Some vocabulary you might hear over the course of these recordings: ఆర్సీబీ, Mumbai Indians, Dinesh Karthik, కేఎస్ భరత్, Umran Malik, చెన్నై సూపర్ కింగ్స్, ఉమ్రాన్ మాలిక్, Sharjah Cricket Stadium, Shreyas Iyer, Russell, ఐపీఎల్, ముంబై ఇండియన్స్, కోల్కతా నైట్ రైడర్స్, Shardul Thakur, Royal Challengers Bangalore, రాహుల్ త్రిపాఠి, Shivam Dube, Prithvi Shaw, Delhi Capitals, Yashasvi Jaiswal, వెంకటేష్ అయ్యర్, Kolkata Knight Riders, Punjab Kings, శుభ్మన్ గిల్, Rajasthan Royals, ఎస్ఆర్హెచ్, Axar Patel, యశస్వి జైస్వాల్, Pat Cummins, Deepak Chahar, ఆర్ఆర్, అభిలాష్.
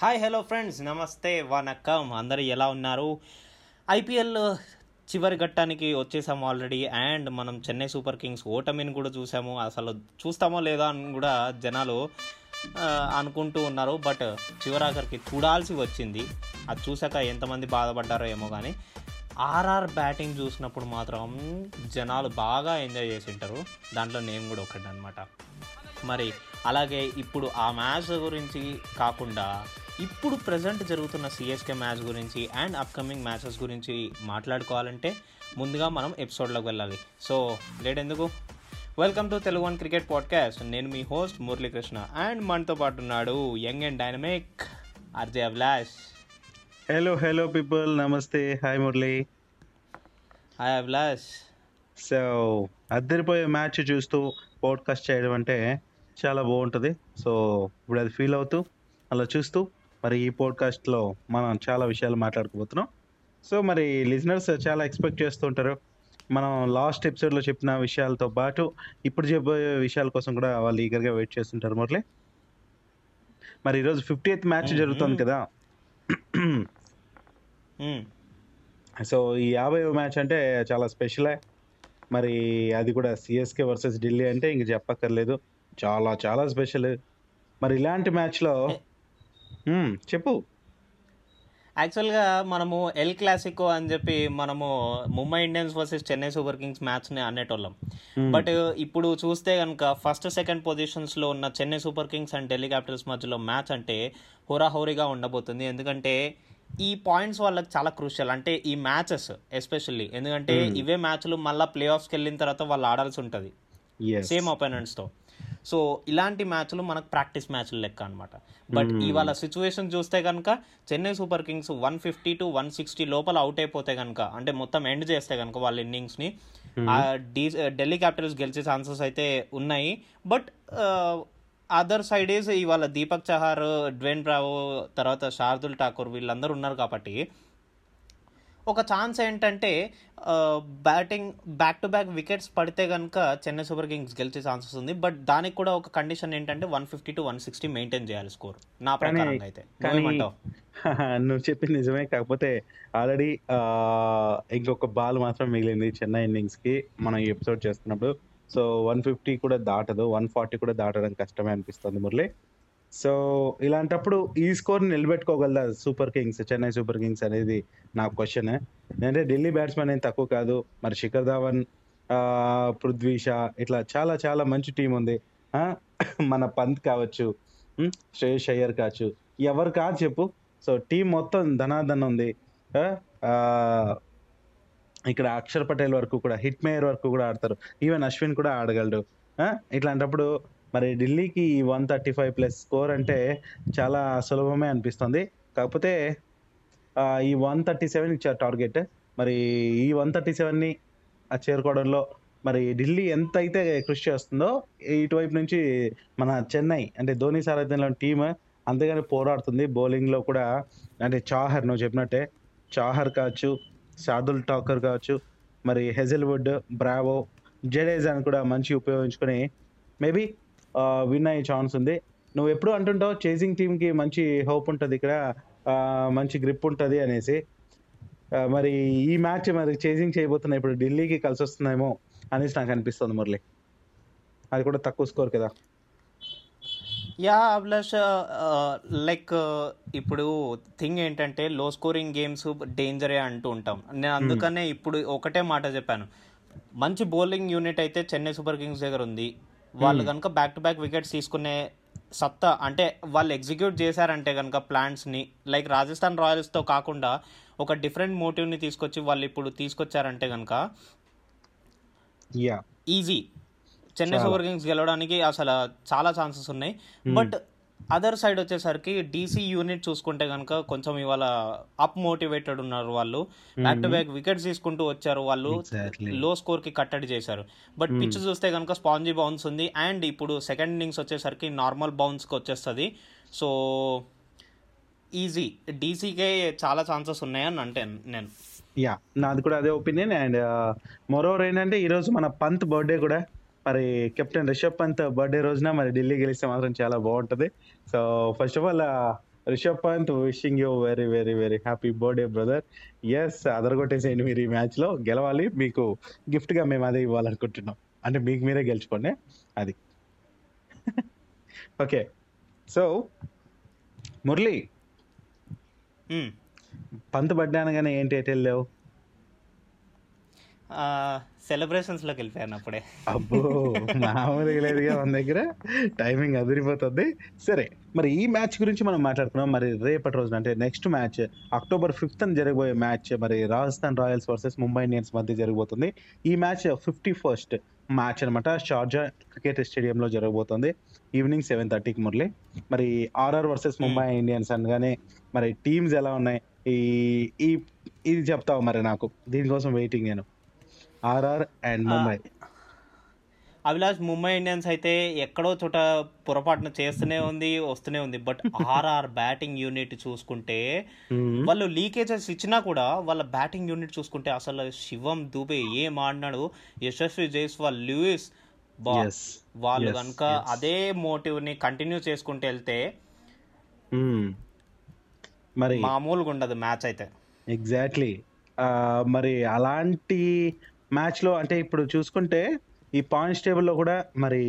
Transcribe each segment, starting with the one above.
Hi hello friends, నమస్తే, వనకం. అందరూ ఎలా ఉన్నారు? ఐపీఎల్ చివరి ఘట్టానికి వచ్చేసాము ఆల్రెడీ. అండ్ మనం చెన్నై సూపర్ కింగ్స్ ఓటమిని కూడా చూసాము. అసలు చూస్తామో లేదా అని కూడా జనాలు అనుకుంటూ ఉన్నారు. బట్ చివరాఖరికి చూడాల్సి వచ్చింది. అది చూసాక ఎంతమంది బాధపడ్డారో ఏమో, కానీ ఆర్ఆర్ బ్యాటింగ్ చూసినప్పుడు మాత్రం జనాలు బాగా ఎంజాయ్ చేసి ఉంటారు. దాంట్లో నేను కూడా ఒకటి అనమాట. మరి అలాగే ఇప్పుడు ఆ మ్యాచ్ గురించి కాకుండా ఇప్పుడు ప్రజెంట్ జరుగుతున్న సిఎస్కే మ్యాచ్ గురించి అండ్ అప్కమింగ్ మ్యాచెస్ గురించి మాట్లాడుకోవాలంటే ముందుగా మనం ఎపిసోడ్లోకి వెళ్ళాలి. సో లేట్ ఎందుకు, welcome to Telugu one cricket podcast. నేను మీ హోస్ట్ మురళీకృష్ణ అండ్ మనతో పాటు ఉన్నాడు young and dynamic RJ అభిలాష్. Hello hello people, నమస్తే, hi Murali. Hi అభిలాష్. So అద్దరిపోయే మ్యాచ్ చూస్తూ పాడ్కాస్ట్ చేయడం అంటే చాలా బాగుంటుంది. సో ఇప్పుడు అది ఫీల్ అవుతూ అలా చూస్తూ మరి ఈ పాడ్కాస్ట్లో మనం చాలా విషయాలు మాట్లాడుకోబోతున్నాం. సో మరి లిజనర్స్ చాలా ఎక్స్పెక్ట్ చేస్తుంటారు. మనం లాస్ట్ ఎపిసోడ్లో చెప్పిన విషయాలతో పాటు ఇప్పుడు చెప్పబోయే విషయాల కోసం కూడా వాళ్ళు ఈగర్గా వెయిట్ చేస్తుంటారు. మోట్లే మరి ఈరోజు 50th మ్యాచ్ జరుగుతుంది కదా. సో ఈ 50వ మ్యాచ్ అంటే చాలా స్పెషలే. మరి అది కూడా సిఎస్కే వర్సెస్ ఢిల్లీ అంటే ఇంక చెప్పక్కర్లేదు, చాలా చాలా స్పెషల్. మరి ఇలాంటి మ్యాచ్లో చెప్పు. యాక్చువల్గా మనము ఎల్ క్లాసికో అని చెప్పి మనము ముంబై ఇండియన్స్ versus చెన్నై సూపర్ కింగ్స్ మ్యాచ్ని అనేటోళ్ళం. బట్ ఇప్పుడు చూస్తే కనుక ఫస్ట్ సెకండ్ పొజిషన్స్లో ఉన్న చెన్నై సూపర్ కింగ్స్ and Delhi Capitals మధ్యలో మ్యాచ్ అంటే హోరాహోరీగా ఉండబోతుంది. ఎందుకంటే ఈ పాయింట్స్ వాళ్ళకి చాలా క్రూషియల్, అంటే ఈ మ్యాచెస్ ఎస్పెషల్లీ. ఎందుకంటే ఇవే మ్యాచ్లు మళ్ళీ ప్లే ఆఫ్స్కి వెళ్ళిన తర్వాత వాళ్ళు ఆడాల్సి ఉంటుంది సేమ్ ఒపోనెంట్స్తో. సో ఇలాంటి మ్యాచ్లు మనకు ప్రాక్టీస్ మ్యాచ్లు లెక్క అనమాట. బట్ ఇవాళ సిచ్యువేషన్ చూస్తే కనుక చెన్నై సూపర్ కింగ్స్ 150 to 160 లోపల అవుట్ అయిపోతే కనుక, అంటే మొత్తం ఎండ్ చేస్తే కనుక వాళ్ళ ఇన్నింగ్స్ని, ఢిల్లీ క్యాపిటల్స్ గెలిచే ఛాన్సెస్ అయితే ఉన్నాయి. బట్ అదర్ సైడ్ ఈజ్ ఇవాళ దీపక్ చహార్, డ్వేన్ బ్రావో, తర్వాత శార్దుల్ ఠాకూర్ వీళ్ళందరూ ఉన్నారు కాబట్టి ఒక ఛాన్స్ ఏంటంటే batting back to back wickets పడితే కనుక చెన్నై సూపర్ కింగ్స్ గెలిచే ఛాన్సెస్ ఉంది. బట్ దానికి కూడా ఒక కండిషన్ ఏంటంటే 150 to 160 మెయింటైన్ చేయాలి స్కోర్, నా ప్రకారంగా అయితే. నువ్వు చెప్పింది నిజమే, కాకపోతే ఆల్రెడీ ఇంకొక బాల్ మాత్రం మిగిలింది చెన్నై ఇన్నింగ్స్కి మనం ఈ ఎపిసోడ్ చేస్తున్నప్పుడు. సో 150 కూడా దాటదు, 140 కూడా దాటడం కష్టమే అనిపిస్తుంది మురళి. సో ఇలాంటప్పుడు ఈ స్కోర్ని నిలబెట్టుకోగలదా Super Kings, చెన్నై సూపర్ కింగ్స్ అనేది నా క్వశ్చన్. ఎందుకంటే ఢిల్లీ బ్యాట్స్మెన్ ఏం తక్కువ కాదు. మరి శిఖర్ ధావన్, పృథ్వీ షా, ఇట్లా చాలా చాలా మంచి టీం ఉంది. మన పంత్ కావచ్చు, శ్రేయస్ అయ్యర్ కావచ్చు, ఎవరు కాదు చెప్పు. సో టీం మొత్తం ధనాధన్ ఉంది. ఇక్కడ అక్షర్ పటేల్ వరకు కూడా, హిట్ మేయర్ వరకు కూడా ఆడతారు, ఈవెన్ అశ్విన్ కూడా ఆడగలడు. ఇట్లాంటప్పుడు మరి ఢిల్లీకి 135+ స్కోర్ అంటే చాలా సులభమే అనిపిస్తుంది. కాకపోతే ఈ 137 ఇచ్చారు టార్గెట్. మరి ఈ 137ని చేరుకోవడంలో మరి ఢిల్లీ ఎంత అయితే కృషి చేస్తుందో, ఇటువైపు నుంచి మన చెన్నై అంటే ధోని సారథ్యంలో టీం అంతేగాని పోరాడుతుంది. బౌలింగ్లో కూడా అంటే చాహర్, నువ్వు చెప్పినట్టే చాహర్ కావచ్చు, శార్దుల్ ఠాకూర్ కావచ్చు, మరి హెజల్వుడ్, బ్రావో, జడేజాని కూడా మంచి ఉపయోగించుకొని మేబీ విన్ అయ్యే ఛాన్స్ ఉంది. నువ్వు ఎప్పుడు అంటుంటావు చేసింగ్ టీంకి మంచి హోప్ ఉంటుంది, ఇక్కడ మంచి గ్రిప్ ఉంటుంది అనేసి. మరి ఈ మ్యాచ్ మరి చేసింగ్ చేయబోతున్నాయి ఇప్పుడు ఢిల్లీకి కలిసి వస్తుందేమో అనేసి నాకు అనిపిస్తుంది మురళి. అది కూడా తక్కువ స్కోర్ కదా. యా అభిలాష్, లైక్ ఇప్పుడు థింగ్ ఏంటంటే లో స్కోరింగ్ గేమ్స్ డేంజరే అంటూ ఉంటాం. నేను అందుకనే ఇప్పుడు ఒకటే మాట చెప్పాను, మంచి బౌలింగ్ యూనిట్ అయితే చెన్నై సూపర్ కింగ్స్ దగ్గర ఉంది. వాళ్ళు కనుక బ్యాక్ టు బ్యాక్ వికెట్స్ తీసుకునే సత్తా, అంటే వాళ్ళు ఎగ్జిక్యూట్ చేశారంటే కనుక ప్లాన్స్ని, లైక్ రాజస్థాన్ రాయల్స్తో కాకుండా ఒక డిఫరెంట్ మోటివ్ని తీసుకొచ్చి వాళ్ళు ఇప్పుడు తీసుకొచ్చారంటే కనుక ఈజీ చెన్నై సూపర్ కింగ్స్ గెలవడానికి అసలు చాలా ఛాన్సెస్ ఉన్నాయి. బట్ అదర్ సైడ్ వచ్చేసరికి డీసీ యూనిట్ చూసుకుంటే కనుక కొంచెం ఇవాళ అప్ మోటివేటెడ్ ఉన్నారు. వాళ్ళు బ్యాక్ టు బ్యాక్ వికెట్స్ తీసుకుంటూ వచ్చారు, వాళ్ళు లో స్కోర్కి కట్టడి చేశారు. బట్ పిచ్ చూస్తే కనుక స్పాంజీ బౌన్స్ ఉంది. అండ్ ఇప్పుడు సెకండ్ ఇన్నింగ్స్ వచ్చేసరికి నార్మల్ బౌన్స్కి వచ్చేస్తుంది. సో ఈజీ డీసీకే చాలా ఛాన్సెస్ ఉన్నాయని అంటే నేను నాది కూడా అదే ఒపీనియన్. అండ్ మరోవర్ ఏంటంటే ఈరోజు మన పంత్ బర్త్డే కూడా, మరి కెప్టెన్ రిషబ్ పంత్ బర్త్డే రోజున మరి ఢిల్లీ గెలిస్తే మాత్రం చాలా బాగుంటుంది. So first of all Rishabh Pant, wishing you very very very happy birthday brother. Yes, అదరగొట్టేసేయండి మీరు ఈ మ్యాచ్లో, గెలవాలి. మీకు గిఫ్ట్గా మేము అదే ఇవ్వాలనుకుంటున్నాం, అంటే మీకు మీరే గెలుచుకోండి అది. ఓకే, సో మురళి, పంత్ పడ్డాను కానీ ఏంటి అయితే వెళ్ళావు? సెలబ్రేషన్స్ లోకి వెళ్ళిపోయాను అప్పుడే. అబ్బో, మామూలుగా లేదుగా మన దగ్గర, టైమింగ్ అదిరిపోతుంది. సరే, మరి ఈ మ్యాచ్ గురించి మనం మాట్లాడుకున్నాం. మరి రేపటి రోజున, అంటే నెక్స్ట్ మ్యాచ్ October 5th జరగబోయే మ్యాచ్, మరి Rajasthan Royals versus ముంబై ఇండియన్స్ మధ్య జరగబోతుంది. ఈ మ్యాచ్ 51st మ్యాచ్ అనమాట, షార్జా క్రికెట్ స్టేడియంలో జరగబోతుంది ఈవినింగ్ 7:30కి. మురళి, మరి ఆర్ఆర్ వర్సెస్ ముంబై ఇండియన్స్ అనగానే మరి టీమ్స్ ఎలా ఉన్నాయి ఈ ఇది చెప్తావు? మరి నాకు దీనికోసం వెయిటింగ్. నేను ఆర్ఆర్ and Mumbai. అభిలాష్, ముంబై ఇండియన్స్ అయితే ఎక్కడో చోట పొరపాటున చేస్తూనే ఉంది, వస్తూనే ఉంది. బట్ ఆర్ఆర్ బ్యాటింగ్ యూనిట్ చూసుకుంటే, వాళ్ళు లీకేజెస్ ఇచ్చినా కూడా వాళ్ళ బ్యాటింగ్ యూనిట్ చూసుకుంటే అసలు శివం దూబే ఏం ఆడినాడు, యశస్వి జైస్వాల్, లూయిస్ బాస్, వాళ్ళు కనుక అదే మోటివ్ని కంటిన్యూ చేసుకుంటూ వెళ్తే మరి మామూలుగా ఉండదు మ్యాచ్ అయితే. ఎగ్జాక్ట్లీ. మరి అలాంటి మ్యాచ్లో, అంటే ఇప్పుడు చూసుకుంటే ఈ పాయింట్స్ టేబుల్లో కూడా మరి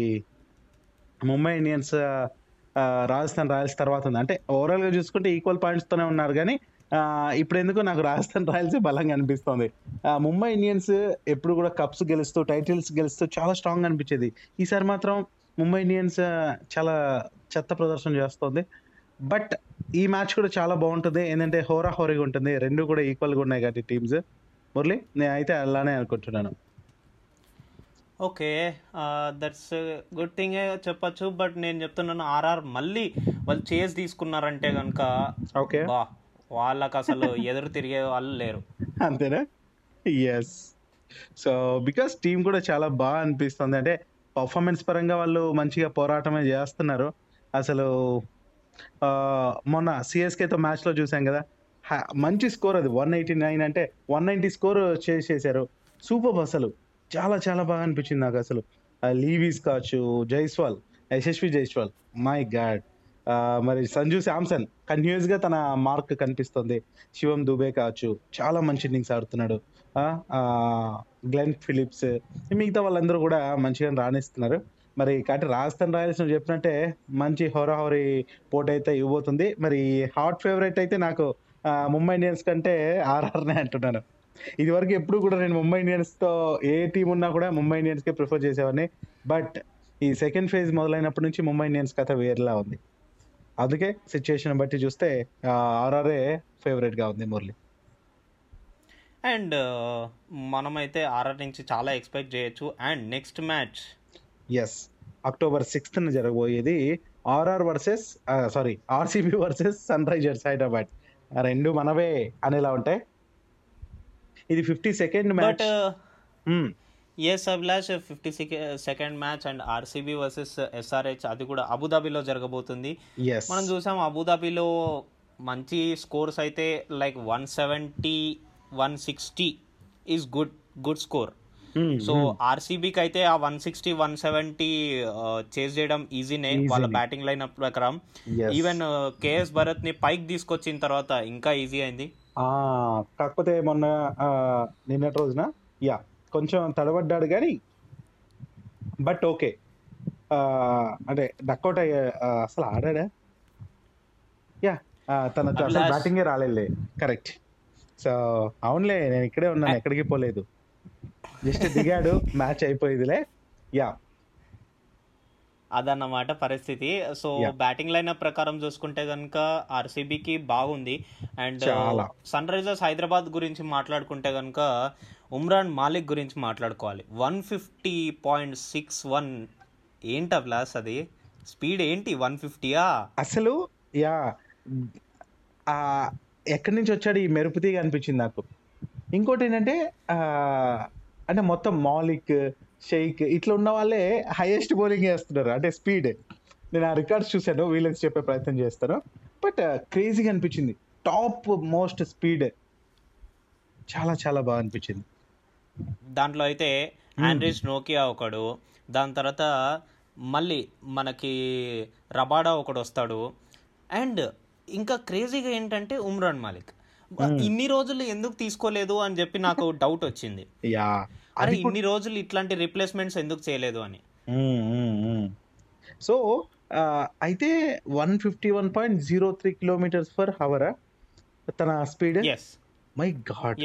ముంబై ఇండియన్స్ రాజస్థాన్ రాయల్స్ తర్వాత ఉంది. అంటే ఓవరాల్గా చూసుకుంటే ఈక్వల్ పాయింట్స్తోనే ఉన్నారు, కానీ ఇప్పుడు ఎందుకు నాకు రాజస్థాన్ రాయల్స్ బలంగా అనిపిస్తుంది. ముంబై ఇండియన్స్ ఎప్పుడు కూడా కప్స్ గెలుస్తూ, టైటిల్స్ గెలుస్తూ చాలా స్ట్రాంగ్ అనిపించేది. ఈసారి మాత్రం ముంబై ఇండియన్స్ చాలా చెత్త ప్రదర్శన చేస్తుంది. బట్ ఈ మ్యాచ్ కూడా చాలా బాగుంటుంది, ఏంటంటే హోరా హోరీగా ఉంటుంది. రెండు కూడా ఈక్వల్గా ఉన్నాయి కాబట్టి టీమ్స్. మురళి, నేనైతే అలానే అనుకుంటున్నాను. ఓకే, దట్స్ గుడ్ థింగ్ చెప్పచ్చు. బట్ నేను చెప్తున్నాను, ఆర్ఆర్ మళ్ళీ వాళ్ళు చేజ్ తీసుకున్నారంటే కనుక ఓకే, వాళ్ళకి అసలు ఎదురు తిరిగే వాళ్ళు లేరు. అంతేనా? ఎస్. సో బికాస్ టీం కూడా చాలా బాగా అనిపిస్తుంది, అంటే పర్ఫార్మెన్స్ పరంగా వాళ్ళు మంచిగా పోరాటమే చేస్తున్నారు. అసలు మొన్న సిఎస్కేతో మ్యాచ్లో చూసాం కదా, మంచి స్కోర్ అది 189, అంటే 190 స్కోర్ చేసేసారు. సూపర్, అసలు చాలా చాలా బాగా అనిపించింది నాకు. అసలు లీవీస్ కావచ్చు, జైస్వాల్, యశస్వి జైస్వాల్, మై గాడ్. మరి సంజు శాంసన్ కంటిన్యూస్గా తన మార్క్ కనిపిస్తుంది. శివం దుబే కావచ్చు, చాలా మంచి ఇన్నింగ్స్ ఆడుతున్నాడు. గ్లెన్ ఫిలిప్స్, మిగతా వాళ్ళందరూ కూడా మంచిగా రాణిస్తున్నారు. మరి కాబట్టి రాజస్థాన్ రాయల్స్ నువ్వు చెప్పినట్టే మంచి హోరాహోరీ పోటీ అయితే ఇవ్వబోతుంది. మరి హాట్ ఫేవరెట్ అయితే నాకు ముంబై ఇండియన్స్ కంటే ఆర్ఆర్నే అంటున్నాను. ఇది వరకు ఎప్పుడు కూడా నేను ముంబై ఇండియన్స్తో ఏ టీం ఉన్నా కూడా ముంబై ఇండియన్స్కే ప్రిఫర్ చేసేవాడిని. బట్ ఈ సెకండ్ ఫేజ్ మొదలైనప్పటి నుంచి ముంబై ఇండియన్స్ కథ వేరేలా ఉంది. అందుకే సిచ్యువేషన్ బట్టి చూస్తే ఆర్ఆర్ఏ ఫేవరెట్గా ఉంది. మురళి, అండ్ మనమైతే ఆర్ఆర్ నుంచి చాలా ఎక్స్పెక్ట్ చేయొచ్చు. And next match October 6th జరగబోయేది ఆర్సీబీ వర్సెస్ సన్రైజర్స్ హైదరాబాద్. రెండు మనవే అనేలా ఉంటాయి. ఇది 52nd match. Yes అభిలాష్, 52nd match and ఆర్సీబీ versus ఎస్ఆర్హెచ్, అది కూడా అబుదాబీలో జరగబోతుంది. మనం చూసాం అబుదాబీలో మంచి స్కోర్స్ అయితే like 170, 160 is good score. So ఆర్సీబీకి అయితే ఆ 160, 170 చేజ్ చేయడం ఈజీనే వాళ్ళ బ్యాటింగ్ లైన్అప్ ప్రకారం. ఈవెన్ కేఎస్ భరత్ ని పైకి తీసుకొచ్చిన తర్వాత ఇంకా ఈజీ అయింది. కాకపోతే నిన్నటి రోజున కొంచెం తడబడ్డాడు, కానీ బట్ ఓకే, అంటే డక్అట్ అయ్యా. అసలు ఆడాడా? తన బ్యాటింగే రాలేదు. కరెక్ట్. సో అవునులే, నేను ఇక్కడే ఉన్నాను, ఎక్కడికి పోలేదు, జస్ట్ దిగాడు, మ్యాచ్ అయిపోయిందిలే. అదన్నమాట పరిస్థితి. సో బ్యాటింగ్ లైన్అప్ ప్రకారం చూసుకుంటే కనుక ఆర్సీబీకి బాగుంది. అండ్ సన్ రైజర్స్ హైదరాబాద్ గురించి మాట్లాడుకుంటే కనుక ఉమ్రాన్ మాలిక్ గురించి మాట్లాడుకోవాలి. 150.61 ఏంట ప్లాస్, అది స్పీడ్ ఏంటి? 150 అసలు ఎక్కడి నుంచి వచ్చాడు ఈ మెరుపుతీగా అనిపించింది నాకు. ఇంకోటి ఏంటంటే, అంటే మొత్తం మాలిక్, షేక్, ఇట్లా ఉన్న వాళ్ళే హైయెస్ట్ బౌలింగ్ వేస్తున్నారు, అంటే స్పీడ్. నేను ఆ రికార్డ్స్ చూశాను, వీళ్ళకి చెప్పే ప్రయత్నం చేస్తాను. బట్ క్రేజీగా అనిపించింది, టాప్ మోస్ట్ స్పీడ్, చాలా చాలా బాగా అనిపించింది. దాంట్లో అయితే ఆండ్రీస్ నోకియా ఒకడు, దాని తర్వాత మళ్ళీ మనకి రబాడా ఒకడు వస్తాడు. అండ్ ఇంకా క్రేజీగా ఏంటంటే ఉమ్రాన్ మాలిక్ ఇన్ని రోజులు ఎందుకు తీసుకోలేదు అని చెప్పి నాకు డౌట్ వచ్చింది, అరే ఇన్ని రోజులు ఇట్లాంటి రీప్లేస్మెంట్స్ ఎందుకు చేయలేదు అని. సో అయితే 151.03 km/h తన స్పీడ్. మై గాడ్,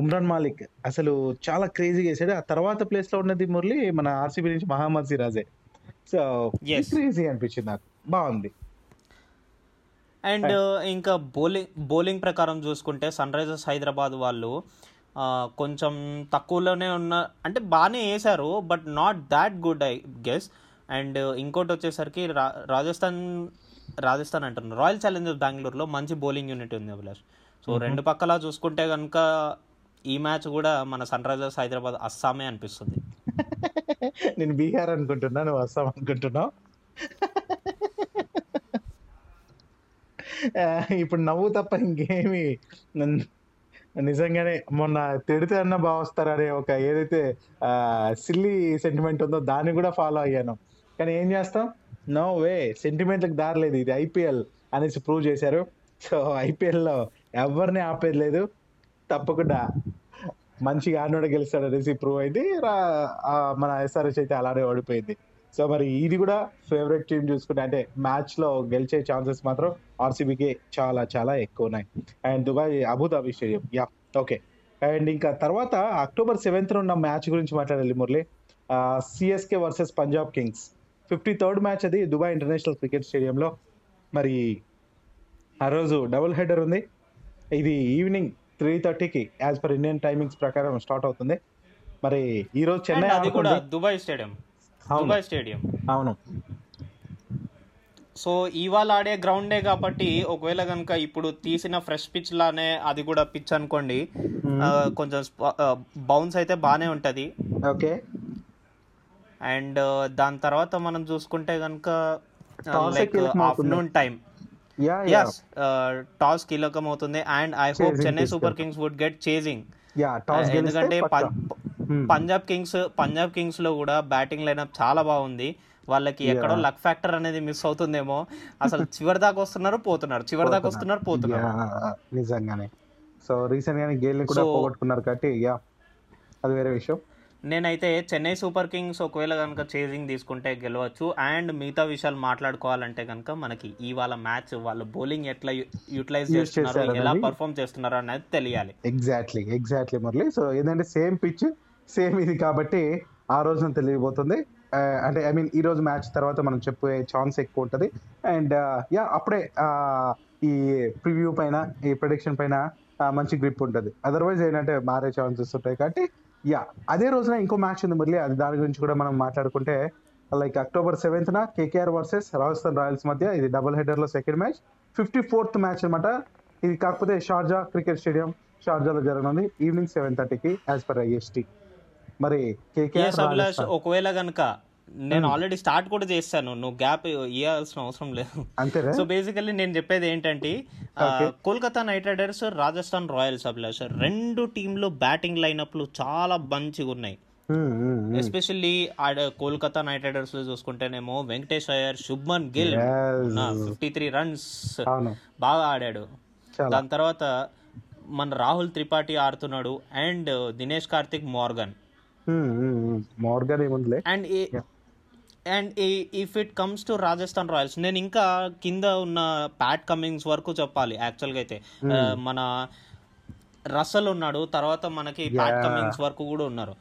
ఉమ్రాన్ మాలిక్ అసలు చాలా క్రేజీగా వేసాడు. ఆ తర్వాత ప్లేస్ లో ఉన్నది మురళి మన ఆర్సీబీ నుంచి మహమ్మద్ సిరాజే. సో క్రేజీ అనిపించింది నాకు, బాగుంది. అండ్ ఇంకా బౌలింగ్ ప్రకారం చూసుకుంటే సన్ రైజర్స్ హైదరాబాద్ వాళ్ళు కొంచెం తక్కువలోనే ఉన్న, అంటే బాగానే వేశారు but not that good I guess. And ఇంకోటి వచ్చేసరికి రాజస్థాన్ అంటున్నారు, రాయల్ ఛాలెంజర్స్ బెంగళూరులో మంచి బౌలింగ్ యూనిట్ ఉంది అభిలాష్. సో రెండు పక్కల చూసుకుంటే కనుక ఈ మ్యాచ్ కూడా మన సన్ రైజర్స్ హైదరాబాద్ అస్సామే అనిపిస్తుంది. నేను బీహార్ అనుకుంటున్నా, నువ్వు అస్సాం అనుకుంటున్నావు. ఇప్పుడు నవ్వు తప్ప ఇంకేమి. నిజంగానే మొన్న తిడితే అన్న బాగా వస్తారనే ఒక ఏదైతే సిల్లీ సెంటిమెంట్ ఉందో దాన్ని కూడా ఫాలో అయ్యాను, కానీ ఏం చేస్తాం, నో వే, సెంటిమెంట్లకు దారలేదు. ఇది ఐపీఎల్ అనేసి ప్రూవ్ చేశారు. సో ఐపీఎల్లో ఎవరిని ఆపేది లేదు, తప్పకుండా మంచిగా ఆడినోడు గెలుస్తాడు అనేసి ప్రూవ్ అయింది. మన ఎస్ఆర్ఎస్ అయితే అలానే ఓడిపోయింది. సో మరి ఇది కూడా ఫేవరెట్ టీం చూసుకుంటే అంటే మ్యాచ్లో గెలిచే ఛాన్సెస్ మాత్రం ఆర్సీబీకి చాలా చాలా ఎక్కువ ఉన్నాయి. And Dubai Abu Dhabi stadium, yeah okay. And ఇంకా తర్వాత October 7th ఉన్న మ్యాచ్ గురించి మాట్లాడాలి Murali, CSK versus Punjab Kings 53rd match. అది దుబాయ్ ఇంటర్నేషనల్ క్రికెట్ స్టేడియంలో. మరి ఆ రోజు డబుల్ హెడర్ ఉంది. ఇది ఈవినింగ్ 3:30కి యాజ్ పర్ ఇండియన్ టైమింగ్స్ ప్రకారం స్టార్ట్ అవుతుంది. మరి ఈరోజు చెన్నై కూడా దుబాయ్ స్టేడియం అవును. సో ఇవాళ ఆడే గ్రౌండే కాబట్టి ఒకవేళ కనుక ఇప్పుడు తీసిన ఫ్రెష్ పిచ్ లానే అది కూడా పిచ్ అనుకోండి, కొంచెం బౌన్స్ అయితే బాగానే ఉంటుంది. ఓకే. అండ్ దాని తర్వాత మనం చూసుకుంటే కనుక ఆఫ్టర్నూన్ టైం టాస్ కీలకం అవుతుంది. And I hope చెన్నై సూపర్ కింగ్స్ would get chasing, ఎందుకంటే పంజాబ్ కింగ్స్ లో కూడా బ్యాటింగ్ లైనప్ చాలా బాగుంది. వాళ్ళకి ఎక్కడో లక్ ఫ్యాక్టర్ అనేది మిస్ అవుతుందేమో, అసలు చివరి దాకా వస్తున్నారు పోతున్నారు. నిజంగానే సో రీసెంట్ గానే గేల్ ని కూడా పోగొట్టుకున్నారు కాబట్టి యా అది వేరే విషయం. నేనైతే చెన్నై సూపర్ కింగ్స్ ఒకవేళ కనుక చేజింగ్ తీసుకుంటే గెలవచ్చు. అండ్ మిగతా విషయాలు మాట్లాడుకోవాలంటే కనుక మనకి ఇవాళ మ్యాచ్ వాళ్ళు బౌలింగ్ ఎట్లా యూటిలైజ్ చేస్తున్నారు, ఎలా పర్ఫార్మ్ చేస్తున్నారు అనేది తెలియాలి. ఎగ్జాక్ట్లీ మురళి. సో ఏంటంటే సేమ్ పిచ్ సేమ్ ఇది కాబట్టి ఆ రోజున తెలియబోతుంది. అంటే ఐ మీన్ ఈ రోజు మ్యాచ్ తర్వాత మనం చెప్పే ఛాన్స్ ఎక్కువ ఉంటుంది. అండ్ యా అప్పుడే ఈ ప్రివ్యూ పైన ఈ ప్రొడిక్షన్ పైన మంచి గ్రిప్ ఉంటుంది, అదర్వైజ్ ఏంటంటే మారే ఛాన్సెస్ ఉంటాయి కాబట్టి యా. అదే రోజున ఇంకో మ్యాచ్ ఉంది మురళి, అది దాని గురించి కూడా మనం మాట్లాడుకుంటే like October 7th KKR versus Rajasthan Royals మధ్య, ఇది డబుల్ హెడర్లో సెకండ్ మ్యాచ్, 54th మ్యాచ్ అనమాట. ఇది కాకపోతే షార్జా క్రికెట్ స్టేడియం షార్జాలో జరగనుంది ఈవినింగ్ 7:30కి యాజ్ పర్ IST. మరి ఒకవేళ కనుక నేను ఆల్రెడీ స్టార్ట్ కూడా చేస్తాను, నువ్వు గ్యాప్ ఇవ్వాల్సిన అవసరం లేదు అంతేనా. సో బేసికల్లీ నేను చెప్పేది ఏంటంటే కోల్కతా నైట్ రైడర్స్, Rajasthan Royals అభిలాష్, రెండు టీంలు బ్యాటింగ్ లైనప్లు చాలా మంచిగా ఉన్నాయి. ఎస్పెషల్లీ కోల్కతా నైట్ రైడర్స్ లో చూసుకుంటేనేమో వెంకటేష్ అయ్యర్, శుభ్మన్ గిల్ 53 runs బాగా ఆడాడు. దాని తర్వాత మన రాహుల్ త్రిపాఠి ఆడుతున్నాడు. అండ్ దినేష్ కార్తిక్, మార్గన్ ఏముందిలే. And if it comes to Rajasthan Royals, నేను ఇంకా కింద ఉన్న ప్యాట్ కమిన్స్ వరకు చెప్పాలి. యాక్చువల్గా అయితే మన రసల్ ఉన్నాడు, తర్వాత మనకి ప్యాట్ కమిన్స్ వరకు కూడా ఉన్నారు.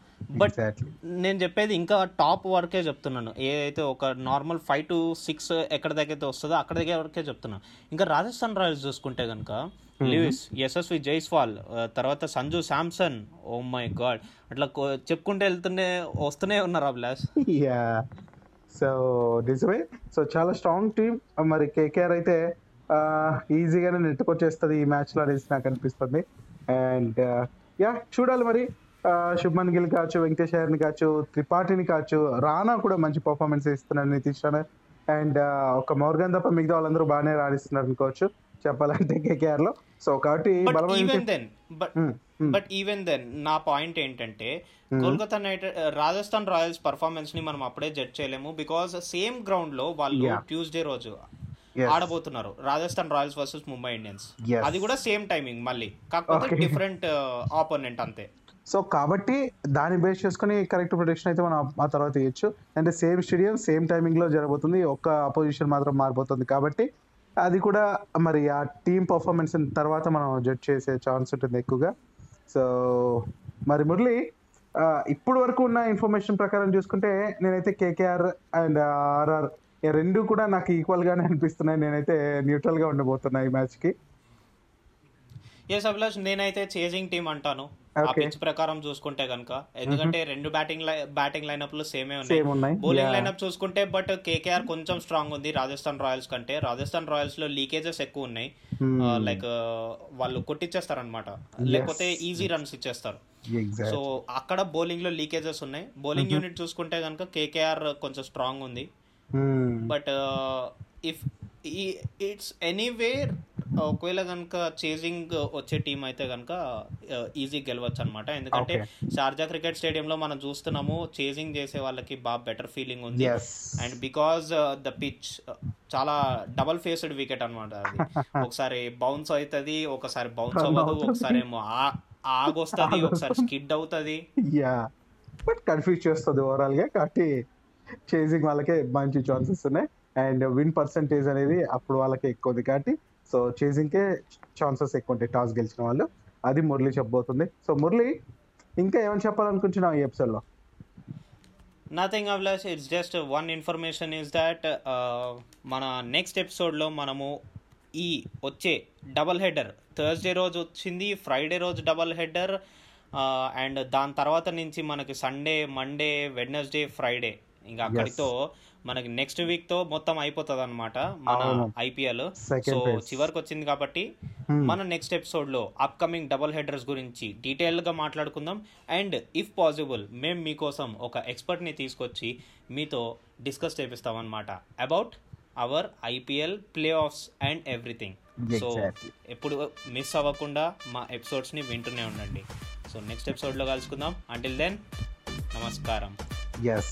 బట్ నేను చెప్పేది ఇంకా టాప్ వరకే చెప్తున్నాను, ఏదైతే ఒక నార్మల్ 5 to 6 ఎక్కడ దగ్గరైతే వస్తుందో అక్కడ దగ్గర వరకే చెప్తున్నాను. ఇంకా రాజస్థాన్ రాయల్స్ చూసుకుంటే కనుక లూయిస్, యశస్వి జైస్వాల్, తర్వాత Sanju Samson, oh my god, అట్లా చెప్పుకుంటే వస్తూనే ఉన్నారు అభిలాష్. యా సో నిజమే, సో చాలా స్ట్రాంగ్ టీం. మరి కేకేఆర్ అయితే ఈజీగానే నెట్టుకొచ్చేస్తుంది ఈ మ్యాచ్లో అనేసి నాకు అనిపిస్తుంది. అండ్ యా చూడాలి మరి, శుభ్మన్ గిల్ కావచ్చు, వెంకటేష్ అయ్యర్ని కావచ్చు, త్రిపాఠిని కావచ్చు, రానా కూడా మంచి పర్ఫార్మెన్స్ ఇస్తున్నాడు నితీష్ రానా. అండ్ ఒక మోర్గన్ తప్ప మిగతా వాళ్ళందరూ బాగానే రాణిస్తున్నారు అనుకోవచ్చు చెప్పాలంటే కేకేఆర్ లో. సో కాబట్టి ఈవెన్ దెన్ నా పాయింట్ ఏంటంటే Kolkata Knight Rajasthan Royals performance ని మనం అప్పుడే జడ్జ్ చేయలేము, బికాస్ సేమ్ గ్రౌండ్ లో వాళ్ళు ట్యూస్డే రోజు ఆడబోతున్నారు, Rajasthan Royals versus ముంబై ఇండియన్స్. అది కూడా సేమ్ టైమింగ్ మళ్ళీ, కాకపోతే డిఫరెంట్ ఆపోనెంట్ అంతే. సో కాబట్టి దాన్ని బేస్ చేసుకుని కరెక్ట్ ప్రొడిక్షన్ అయితే మనం ఆ తర్వాత ఇవ్వచ్చు. అంటే సేమ్ స్టేడియం సేమ్ టైమింగ్లో జరగబోతుంది, ఒక్క అపోజిషన్ మాత్రం మారిపోతుంది. కాబట్టి అది కూడా మరి ఆ టీమ్ పర్ఫార్మెన్స్ తర్వాత మనం జడ్జ్ చేసే ఛాన్స్ ఉంటుంది ఎక్కువగా. సో మరి మురళి, ఇప్పుడు వరకు ఉన్న ఇన్ఫర్మేషన్ ప్రకారం చూసుకుంటే నేనైతే కేకేఆర్ అండ్ ఆర్ఆర్ రెండు కూడా నాకు ఈక్వల్గానే అనిపిస్తున్నాయి. నేనైతే న్యూట్రల్గా ఉండబోతున్నా ఈ మ్యాచ్కి. ఎస్ అభిలాష్, నేనైతే చేజింగ్ టీమ్ అంటాను ఆ పిచ్ ప్రకారం చూసుకుంటే కనుక. ఎందుకంటే రెండు బ్యాటింగ్ లైనప్ లు సేమే ఉన్నాయి. బౌలింగ్ లైనప్ చూసుకుంటే బట్ కేకేఆర్ కొంచెం స్ట్రాంగ్ ఉంది రాజస్థాన్ రాయల్స్ కంటే. రాజస్థాన్ రాయల్స్ లో లీకేజెస్ ఎక్కువ ఉన్నాయి, లైక్ వాళ్ళు కొట్టిచ్చేస్తారు అనమాట, లేకపోతే ఈజీ రన్స్ ఇచ్చేస్తారు. సో అక్కడ బౌలింగ్ లో లీకేజెస్ ఉన్నాయి. బౌలింగ్ యూనిట్ చూసుకుంటే కనుక కేకేఆర్ కొంచెం స్ట్రాంగ్ ఉంది. బట్ ఇఫ్ ఇట్స్ ఎనీవే ఒకవేళ కనుక చేజింగ్ వచ్చే టీం అయితే కనుక ఈజీ గెలవచ్చు అనమాట. ఎందుకంటే షార్జా క్రికెట్ స్టేడియంలో మనం చూస్తున్నాము చేజింగ్ చేసే వాళ్ళకి బాగా బెటర్ ఫీలింగ్ ఉంది. అండ్ బికాజ్ ద పిచ్ చాలా డబల్ ఫేస్డ్ వికెట్ అనమాట. అది ఒకసారి బౌన్స్ అవుతుంది, ఒకసారి బౌన్స్ అవ్వదు, ఒకసారి ఏమో ఆగొస్తుంది, ఒకసారి స్కిడ్ అవుతుంది, బట్ కన్ఫ్యూజ్ చేస్తుంది ఓవరాల్ గా. కాబట్టి చేజింగ్ వాళ్ళకే మంచి ఛాన్సెస్ ఉన్నాయి అండ్ విన్ పర్సంటేజ్ అనేది అప్పుడు వాళ్ళకే ఎక్కువ ఉంది. కాబట్టి సో చేసింగ్కే ఛాన్సెస్ ఎక్కువ ఉంటాయి టాస్ గెలిచిన వాళ్ళు. అది మురళి చెప్పబోతుంది. సో మురళి, ఇంకా ఏమని చెప్పాలనుకుంటున్నావు ఈ ఎపిసోడ్లో? నథింగ్ అవ్లాస్, it's just one information is that మన నెక్స్ట్ ఎపిసోడ్లో మనము ఈ వచ్చే డబల్ హెడర్, థర్స్డే రోజు వచ్చింది, ఫ్రైడే రోజు డబల్ హెడర్, అండ్ దాని తర్వాత నుంచి మనకి సండే, మండే, వెడ్నెస్డే, ఫ్రైడే, ఇంకా అక్కడితో మనకి నెక్స్ట్ వీక్ తో మొత్తం అయిపోతుంది అనమాట మన ఐపీఎల్. సో చివరికి వచ్చింది కాబట్టి మన నెక్స్ట్ ఎపిసోడ్ లో అప్ కమింగ్ డబుల్ హెడర్స్ గురించి డీటెయిల్ గా మాట్లాడుకుందాం. అండ్ ఇఫ్ పాసిబుల్ మేము మీకోసం ఒక ఎక్స్పర్ట్ ని తీసుకొచ్చి మీతో డిస్కస్ చేపిస్తాం అనమాట about our ఐపీఎల్ playoffs and everything. So ఎప్పుడు మిస్ అవ్వకుండా మా ఎపిసోడ్స్ ని వింటూనే ఉండండి. సో నెక్స్ట్ ఎపిసోడ్ లో కలుసుకుందాం. అంటిల్ దెన్, నమస్కారం. Yes.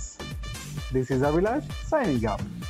This is Abhilash signing up.